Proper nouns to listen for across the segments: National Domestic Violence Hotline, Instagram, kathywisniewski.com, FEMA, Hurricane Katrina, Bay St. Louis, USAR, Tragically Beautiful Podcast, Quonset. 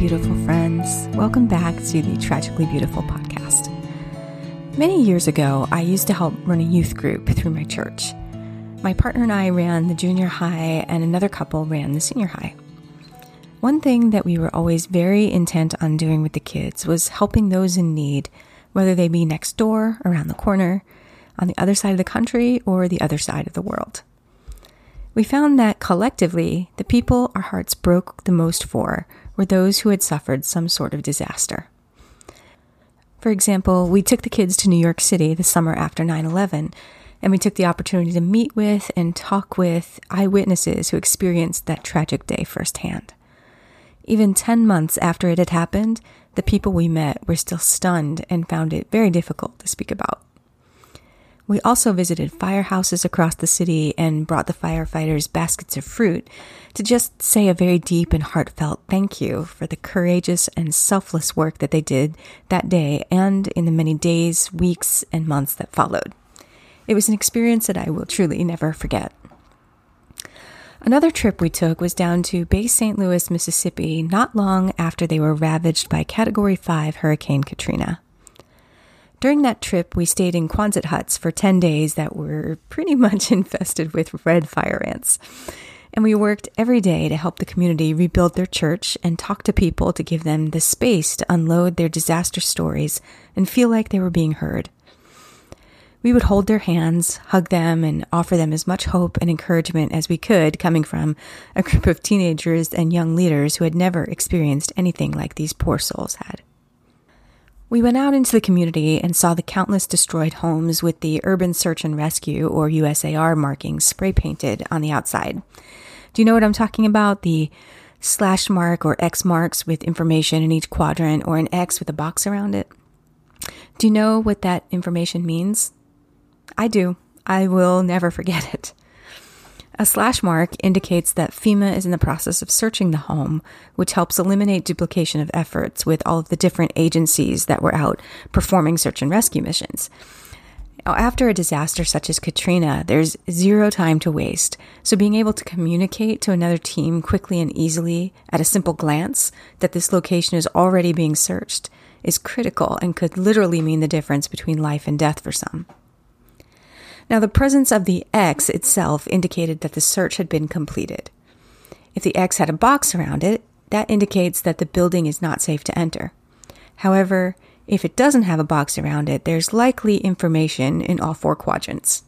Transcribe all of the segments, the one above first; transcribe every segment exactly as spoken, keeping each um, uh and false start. beautiful friends. Welcome back to the Tragically Beautiful Podcast. Many years ago, I used to help run a youth group through my church. My partner and I ran the junior high, and another couple ran the senior high. One thing that we were always very intent on doing with the kids was helping those in need, whether they be next door, around the corner, on the other side of the country, or the other side of the world. We found that collectively, the people our hearts broke the most for were those who had suffered some sort of disaster. For example, we took the kids to New York City the summer after nine eleven, and we took the opportunity to meet with and talk with eyewitnesses who experienced that tragic day firsthand. Even ten months after it had happened, the people we met were still stunned and found it very difficult to speak about. We also visited firehouses across the city and brought the firefighters baskets of fruit to just say a very deep and heartfelt thank you for the courageous and selfless work that they did that day and in the many days, weeks, and months that followed. It was an experience that I will truly never forget. Another trip we took was down to Bay Saint Louis, Mississippi, not long after they were ravaged by Category five Hurricane Katrina. During that trip, we stayed in Quonset huts for ten days that were pretty much infested with red fire ants. And we worked every day to help the community rebuild their church and talk to people to give them the space to unload their disaster stories and feel like they were being heard. We would hold their hands, hug them, and offer them as much hope and encouragement as we could, coming from a group of teenagers and young leaders who had never experienced anything like these poor souls had. We went out into the community and saw the countless destroyed homes with the Urban Search and Rescue, or U S A R, markings spray painted on the outside. Do you know what I'm talking about? The slash mark or X marks with information in each quadrant, or an X with a box around it. Do you know what that information means? I do. I will never forget it. A slash mark indicates that FEMA is in the process of searching the home, which helps eliminate duplication of efforts with all of the different agencies that were out performing search and rescue missions. Now, after a disaster such as Katrina, there's zero time to waste, so being able to communicate to another team quickly and easily at a simple glance that this location is already being searched is critical and could literally mean the difference between life and death for some. Now, the presence of the X itself indicated that the search had been completed. If the X had a box around it, that indicates that the building is not safe to enter. However, if it doesn't have a box around it, there's likely information in all four quadrants.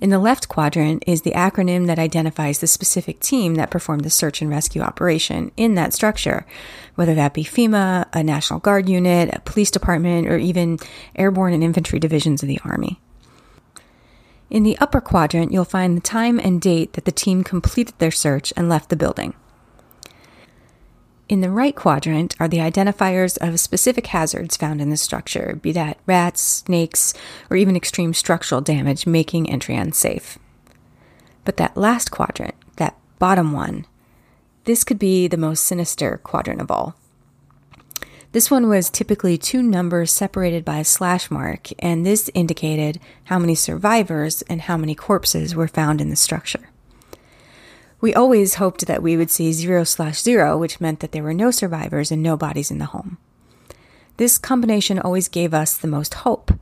In the left quadrant is the acronym that identifies the specific team that performed the search and rescue operation in that structure, whether that be FEMA, a National Guard unit, a police department, or even airborne and infantry divisions of the Army. In the upper quadrant, you'll find the time and date that the team completed their search and left the building. In the right quadrant are the identifiers of specific hazards found in the structure, be that rats, snakes, or even extreme structural damage, making entry unsafe. But that last quadrant, that bottom one, this could be the most sinister quadrant of all. This one was typically two numbers separated by a slash mark, and this indicated how many survivors and how many corpses were found in the structure. We always hoped that we would see zero slash zero, which meant that there were no survivors and no bodies in the home. This combination always gave us the most hope.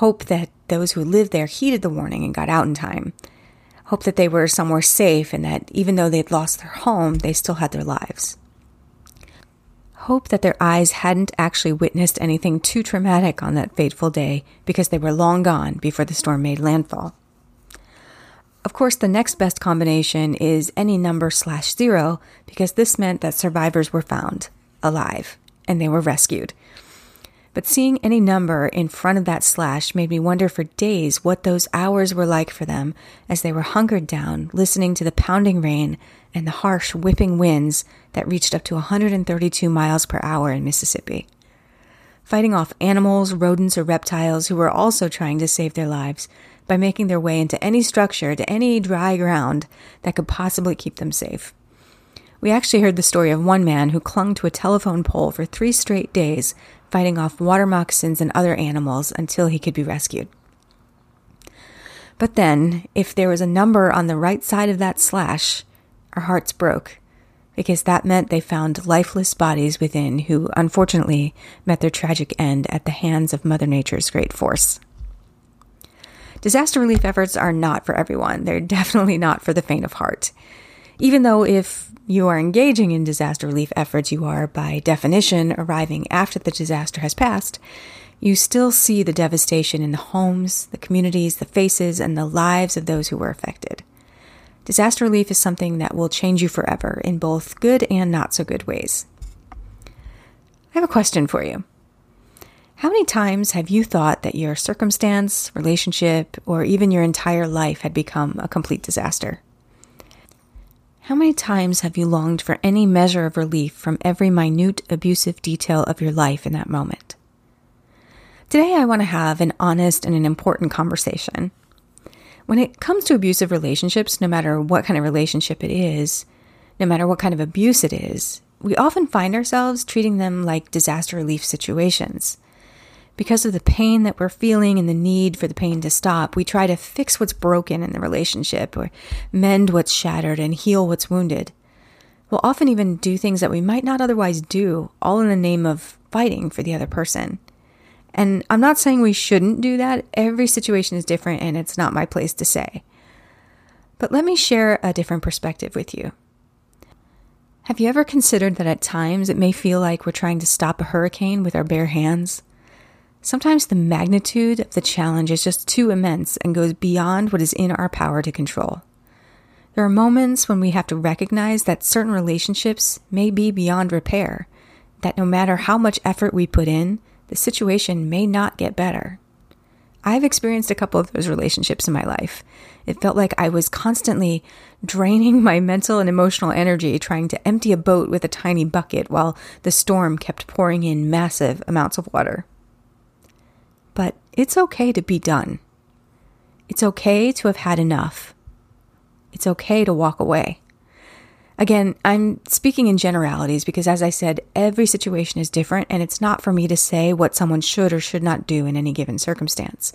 Hope that those who lived there heeded the warning and got out in time. Hope that they were somewhere safe and that even though they'd lost their home, they still had their lives. Hope that their eyes hadn't actually witnessed anything too traumatic on that fateful day because they were long gone before the storm made landfall. Of course, the next best combination is any number slash zero because this meant that survivors were found alive and they were rescued. But seeing any number in front of that slash made me wonder for days what those hours were like for them as they were hunkered down, listening to the pounding rain and the harsh whipping winds that reached up to one hundred thirty-two miles per hour in Mississippi. Fighting off animals, rodents, or reptiles who were also trying to save their lives by making their way into any structure, to any dry ground that could possibly keep them safe. We actually heard the story of one man who clung to a telephone pole for three straight days, fighting off water moccasins and other animals until he could be rescued. But then, if there was a number on the right side of that slash, our hearts broke. because that meant they found lifeless bodies within who, unfortunately, met their tragic end at the hands of Mother Nature's great force. Disaster relief efforts are not for everyone. They're definitely not for the faint of heart. Even though if you are engaging in disaster relief efforts, you are, by definition, arriving after the disaster has passed, you still see the devastation in the homes, the communities, the faces, and the lives of those who were affected. Disaster relief is something that will change you forever in both good and not so good ways. I have a question for you. How many times have you thought that your circumstance, relationship, or even your entire life had become a complete disaster? How many times have you longed for any measure of relief from every minute, abusive detail of your life in that moment? Today, I want to have an honest and an important conversation. When it comes to abusive relationships, no matter what kind of relationship it is, no matter what kind of abuse it is, we often find ourselves treating them like disaster relief situations. Because of the pain that we're feeling and the need for the pain to stop, we try to fix what's broken in the relationship or mend what's shattered and heal what's wounded. We'll often even do things that we might not otherwise do, all in the name of fighting for the other person. And I'm not saying we shouldn't do that. Every situation is different, and it's not my place to say. But let me share a different perspective with you. Have you ever considered that at times it may feel like we're trying to stop a hurricane with our bare hands? Sometimes the magnitude of the challenge is just too immense and goes beyond what is in our power to control. There are moments when we have to recognize that certain relationships may be beyond repair, that no matter how much effort we put in, the situation may not get better. I've experienced a couple of those relationships in my life. It felt like I was constantly draining my mental and emotional energy trying to empty a boat with a tiny bucket while the storm kept pouring in massive amounts of water. But it's okay to be done. It's okay to have had enough. It's okay to walk away. Again, I'm speaking in generalities because, as I said, every situation is different, and it's not for me to say what someone should or should not do in any given circumstance.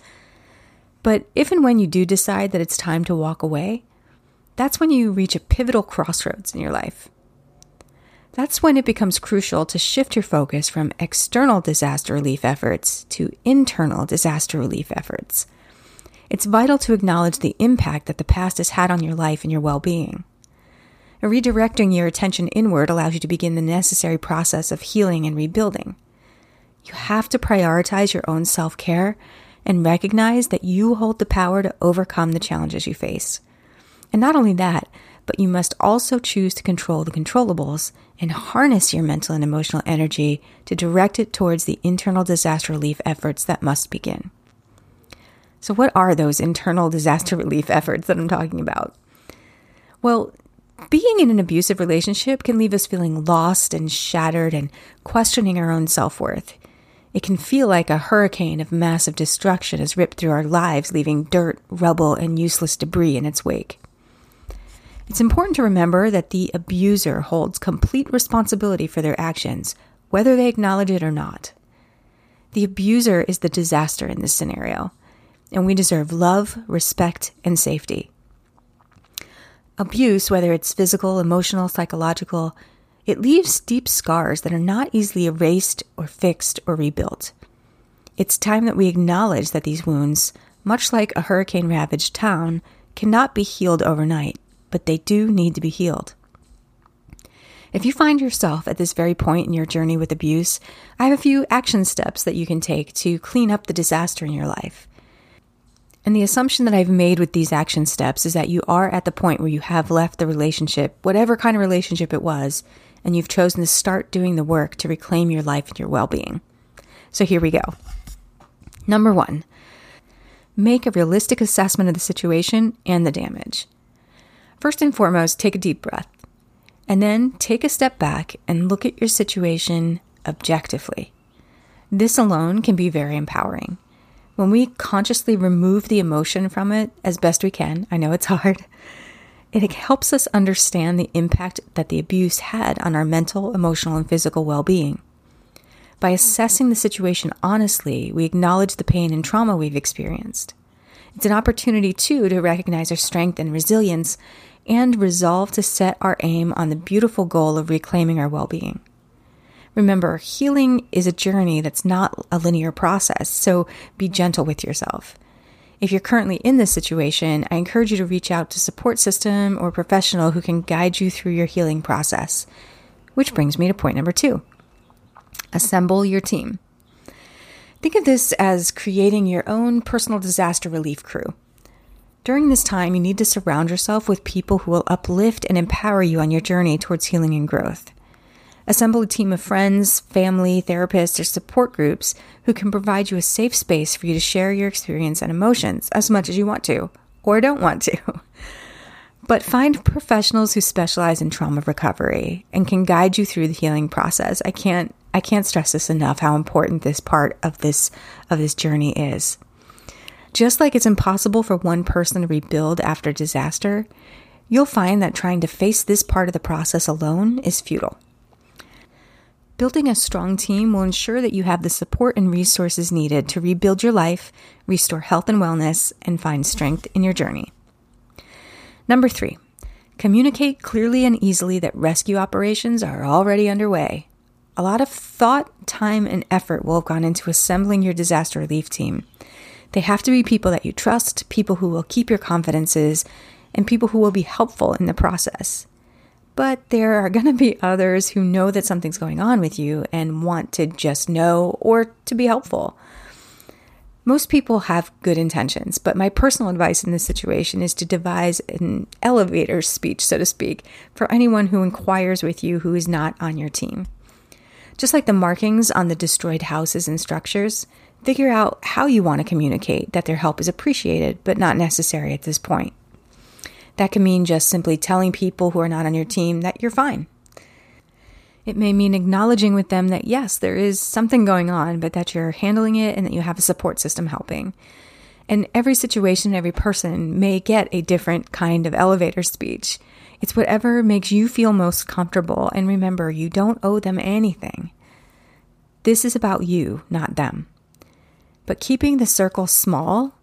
But if and when you do decide that it's time to walk away, that's when you reach a pivotal crossroads in your life. That's when it becomes crucial to shift your focus from external disaster relief efforts to internal disaster relief efforts. It's vital to acknowledge the impact that the past has had on your life and your well-being. Redirecting your attention inward allows you to begin the necessary process of healing and rebuilding. You have to prioritize your own self-care and recognize that you hold the power to overcome the challenges you face. And not only that, but you must also choose to control the controllables and harness your mental and emotional energy to direct it towards the internal disaster relief efforts that must begin. So what are those internal disaster relief efforts that I'm talking about? Well, being in an abusive relationship can leave us feeling lost and shattered and questioning our own self-worth. It can feel like a hurricane of massive destruction has ripped through our lives, leaving dirt, rubble, and useless debris in its wake. It's important to remember that the abuser holds complete responsibility for their actions, whether they acknowledge it or not. The abuser is the disaster in this scenario, and we deserve love, respect, and safety. Abuse, whether it's physical, emotional, psychological, it leaves deep scars that are not easily erased or fixed or rebuilt. It's time that we acknowledge that these wounds, much like a hurricane-ravaged town, cannot be healed overnight. But they do need to be healed. If you find yourself at this very point in your journey with abuse, I have a few action steps that you can take to clean up the disaster in your life. And the assumption that I've made with these action steps is that you are at the point where you have left the relationship, whatever kind of relationship it was, and you've chosen to start doing the work to reclaim your life and your well-being. So here we go. Number one, make a realistic assessment of the situation and the damage. First and foremost, take a deep breath, and then take a step back and look at your situation objectively. This alone can be very empowering. When we consciously remove the emotion from it as best we can, I know it's hard, it helps us understand the impact that the abuse had on our mental, emotional, and physical well-being. By assessing the situation honestly, we acknowledge the pain and trauma we've experienced. It's an opportunity, too, to recognize our strength and resilience and resolve to set our aim on the beautiful goal of reclaiming our well-being. Remember, healing is a journey that's not a linear process, so be gentle with yourself. If you're currently in this situation, I encourage you to reach out to support system or professional who can guide you through your healing process. Which brings me to point number two. Assemble your team. Think of this as creating your own personal disaster relief crew. During this time, you need to surround yourself with people who will uplift and empower you on your journey towards healing and growth. Assemble a team of friends, family, therapists, or support groups who can provide you a safe space for you to share your experience and emotions as much as you want to, or don't want to. But find professionals who specialize in trauma recovery and can guide you through the healing process. I can't I can't stress this enough, how important this part of this of this journey is. Just like it's impossible for one person to rebuild after disaster, you'll find that trying to face this part of the process alone is futile. Building a strong team will ensure that you have the support and resources needed to rebuild your life, restore health and wellness, and find strength in your journey. Number three, communicate clearly and easily that rescue operations are already underway. A lot of thought, time, and effort will have gone into assembling your disaster relief team. They have to be people that you trust, people who will keep your confidences, and people who will be helpful in the process. But there are going to be others who know that something's going on with you and want to just know or to be helpful. Most people have good intentions, but my personal advice in this situation is to devise an elevator speech, so to speak, for anyone who inquires with you who is not on your team. Just like the markings on the destroyed houses and structures, figure out how you want to communicate that their help is appreciated, but not necessary at this point. That can mean just simply telling people who are not on your team that you're fine. It may mean acknowledging with them that, yes, there is something going on, but that you're handling it and that you have a support system helping. And every situation, every person may get a different kind of elevator speech. It's whatever makes you feel most comfortable. And remember, you don't owe them anything. This is about you, not them. But keeping the circle small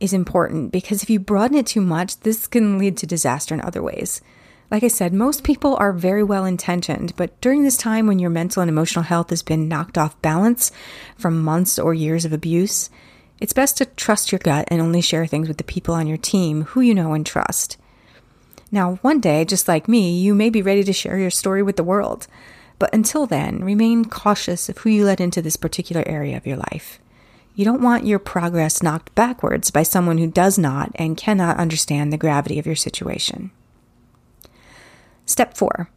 is important, because if you broaden it too much, this can lead to disaster in other ways. Like I said, most people are very well intentioned, but during this time when your mental and emotional health has been knocked off balance from months or years of abuse, it's best to trust your gut and only share things with the people on your team who you know and trust. Now, one day, just like me, you may be ready to share your story with the world, but until then, remain cautious of who you let into this particular area of your life. You don't want your progress knocked backwards by someone who does not and cannot understand the gravity of your situation. Step four,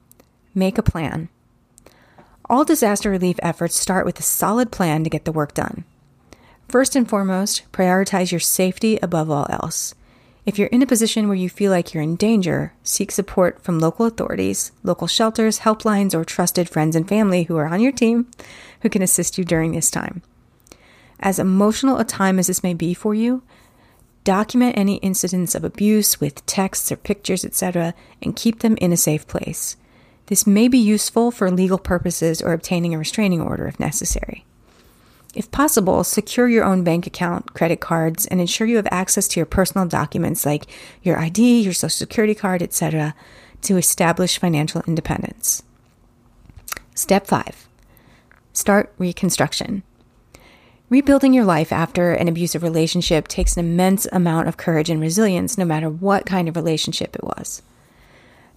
make a plan. All disaster relief efforts start with a solid plan to get the work done. First and foremost, prioritize your safety above all else. If you're in a position where you feel like you're in danger, seek support from local authorities, local shelters, helplines, or trusted friends and family who are on your team who can assist you during this time. As emotional a time as this may be for you, document any incidents of abuse with texts or pictures, et cetera, and keep them in a safe place. This may be useful for legal purposes or obtaining a restraining order if necessary. If possible, secure your own bank account, credit cards, and ensure you have access to your personal documents like your I D, your social security card, et cetera, to establish financial independence. Step five, start reconstruction. Rebuilding your life after an abusive relationship takes an immense amount of courage and resilience, no matter what kind of relationship it was.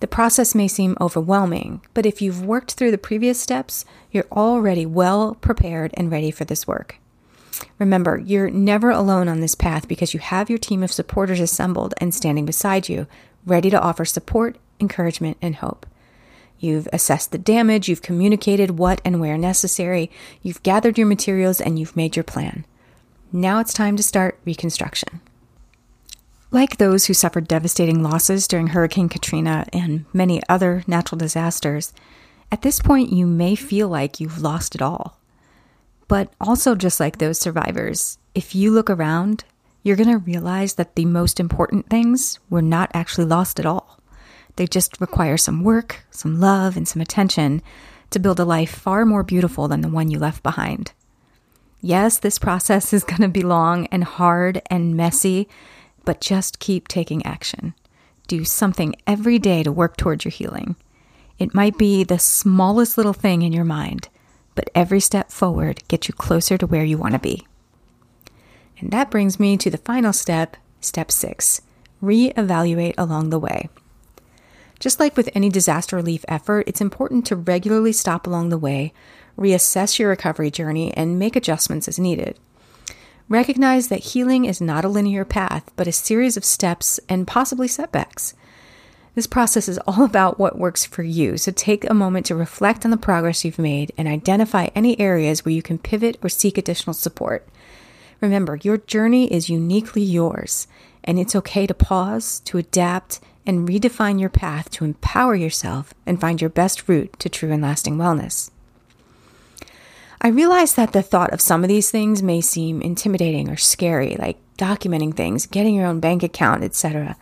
The process may seem overwhelming, but if you've worked through the previous steps, you're already well prepared and ready for this work. Remember, you're never alone on this path because you have your team of supporters assembled and standing beside you, ready to offer support, encouragement, and hope. You've assessed the damage, you've communicated what and where necessary, you've gathered your materials, and you've made your plan. Now it's time to start reconstruction. Like those who suffered devastating losses during Hurricane Katrina and many other natural disasters, at this point you may feel like you've lost it all. But also just like those survivors, if you look around, you're going to realize that the most important things were not actually lost at all. They just require some work, some love, and some attention to build a life far more beautiful than the one you left behind. Yes, this process is going to be long and hard and messy, but just keep taking action. do something every day to work towards your healing. It might be the smallest little thing in your mind, but every step forward gets you closer to where you want to be. And that brings me to the final step, step six, reevaluate along the way. Just like with any disaster relief effort, it's important to regularly stop along the way, reassess your recovery journey, and make adjustments as needed. Recognize that healing is not a linear path, but a series of steps and possibly setbacks. This process is all about what works for you, so take a moment to reflect on the progress you've made and identify any areas where you can pivot or seek additional support. Remember, your journey is uniquely yours, and it's okay to pause, to adapt, and redefine your path to empower yourself and find your best route to true and lasting wellness. I realize that the thought of some of these things may seem intimidating or scary, like documenting things, getting your own bank account, et cetera.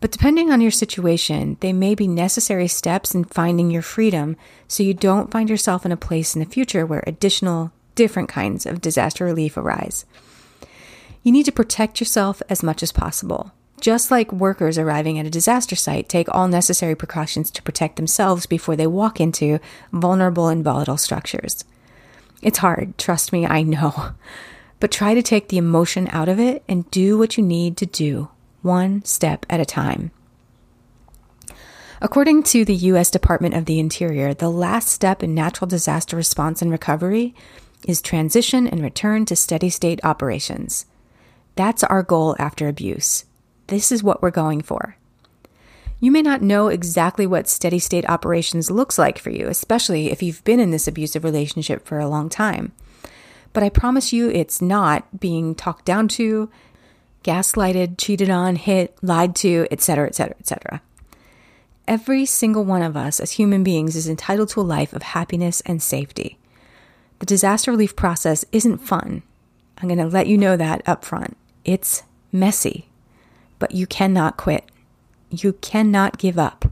But depending on your situation, they may be necessary steps in finding your freedom so you don't find yourself in a place in the future where additional, different kinds of disaster relief arise. You need to protect yourself as much as possible. Just like workers arriving at a disaster site take all necessary precautions to protect themselves before they walk into vulnerable and volatile structures. It's hard, trust me, I know. But try to take the emotion out of it and do what you need to do, one step at a time. According to the U S Department of the Interior, the last step in natural disaster response and recovery is transition and return to steady state operations. That's our goal after abuse. This is what we're going for. You may not know exactly what steady state operations looks like for you, especially if you've been in this abusive relationship for a long time. But I promise you it's not being talked down to, gaslighted, cheated on, hit, lied to, et cetera, et cetera, et cetera. Every single one of us as human beings is entitled to a life of happiness and safety. The disaster relief process isn't fun. I'm going to let you know that up front. It's messy, but you cannot quit. You cannot give up.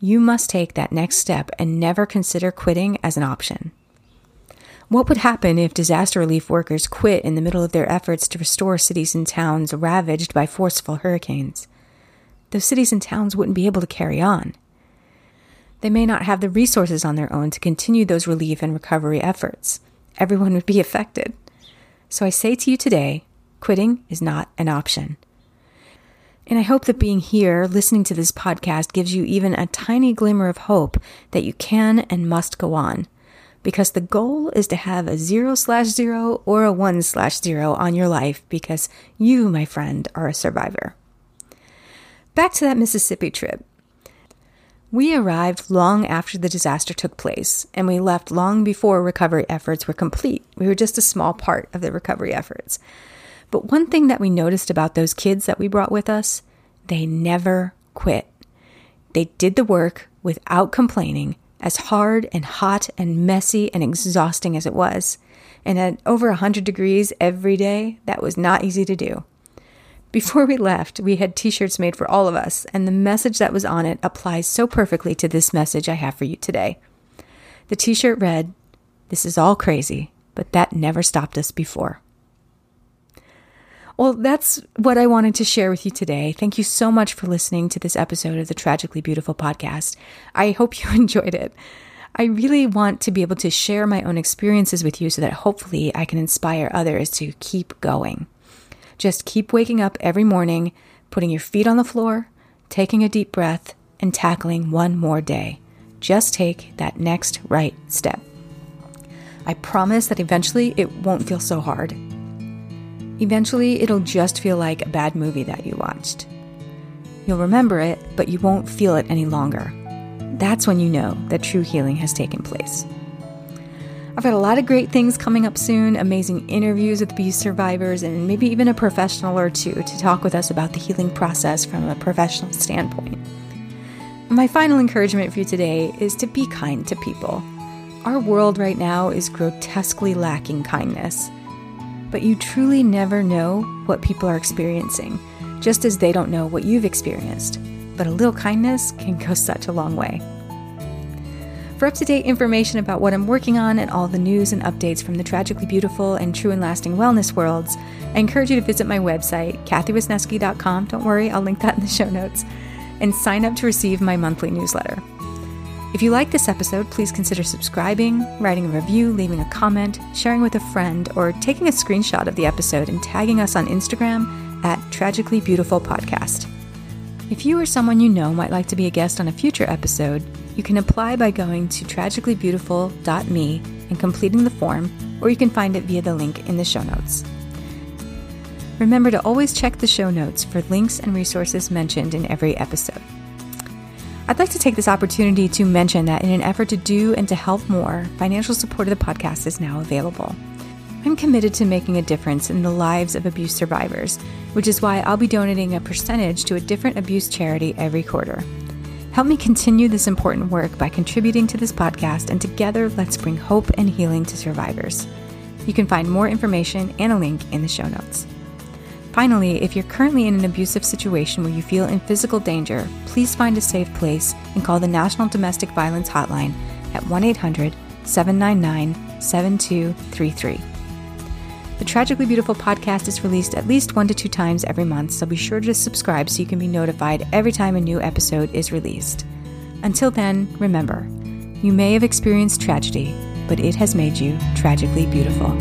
You must take that next step and never consider quitting as an option. What would happen if disaster relief workers quit in the middle of their efforts to restore cities and towns ravaged by forceful hurricanes? Those cities and towns wouldn't be able to carry on. They may not have the resources on their own to continue those relief and recovery efforts. Everyone would be affected. So I say to you today, quitting is not an option. And I hope that being here, listening to this podcast, gives you even a tiny glimmer of hope that you can and must go on. Because the goal is to have a zero slash zero or a one slash zero on your life because you, my friend, are a survivor. Back to that Mississippi trip. We arrived long after the disaster took place, and we left long before recovery efforts were complete. We were just a small part of the recovery efforts. But one thing that we noticed about those kids that we brought with us, they never quit. They did the work without complaining, as hard and hot and messy and exhausting as it was. And at over one hundred degrees every day, that was not easy to do. Before we left, we had t-shirts made for all of us, and the message that was on it applies so perfectly to this message I have for you today. The t-shirt read, "This is all crazy, but that never stopped us before." Well, that's what I wanted to share with you today. Thank you so much for listening to this episode of the Tragically Beautiful Podcast. I hope you enjoyed it. I really want to be able to share my own experiences with you so that hopefully I can inspire others to keep going. Just keep waking up every morning, putting your feet on the floor, taking a deep breath, and tackling one more day. Just take that next right step. I promise that eventually it won't feel so hard. Eventually, it'll just feel like a bad movie that you watched. You'll remember it, but you won't feel it any longer. That's when you know that true healing has taken place. I've got a lot of great things coming up soon, amazing interviews with abuse survivors, and maybe even a professional or two to talk with us about the healing process from a professional standpoint. My final encouragement for you today is to be kind to people. Our world right now is grotesquely lacking kindness. But you truly never know what people are experiencing, just as they don't know what you've experienced. But a little kindness can go such a long way. For up-to-date information about what I'm working on and all the news and updates from the Tragically Beautiful and True and Lasting Wellness worlds, I encourage you to visit my website, kathy wisniewski dot com. Don't worry, I'll link that in the show notes. and sign up to receive my monthly newsletter. If you like this episode, please consider subscribing, writing a review, leaving a comment, sharing with a friend, or taking a screenshot of the episode and tagging us on Instagram at Tragically Beautiful Podcast. If you or someone you know might like to be a guest on a future episode, you can apply by going to tragically beautiful dot me and completing the form, or you can find it via the link in the show notes. Remember to always check the show notes for links and resources mentioned in every episode. I'd like to take this opportunity to mention that in an effort to do and to help more, financial support of the podcast is now available. I'm committed to making a difference in the lives of abuse survivors, which is why I'll be donating a percentage to a different abuse charity every quarter. Help me continue this important work by contributing to this podcast, and together let's bring hope and healing to survivors. You can find more information and a link in the show notes. Finally, if you're currently in an abusive situation where you feel in physical danger, please find a safe place and call the National Domestic Violence Hotline at one eight hundred, seven nine nine, seven two three three. The Tragically Beautiful podcast is released at least one to two times every month, so be sure to subscribe so you can be notified every time a new episode is released. Until then, remember, you may have experienced tragedy, but it has made you tragically beautiful.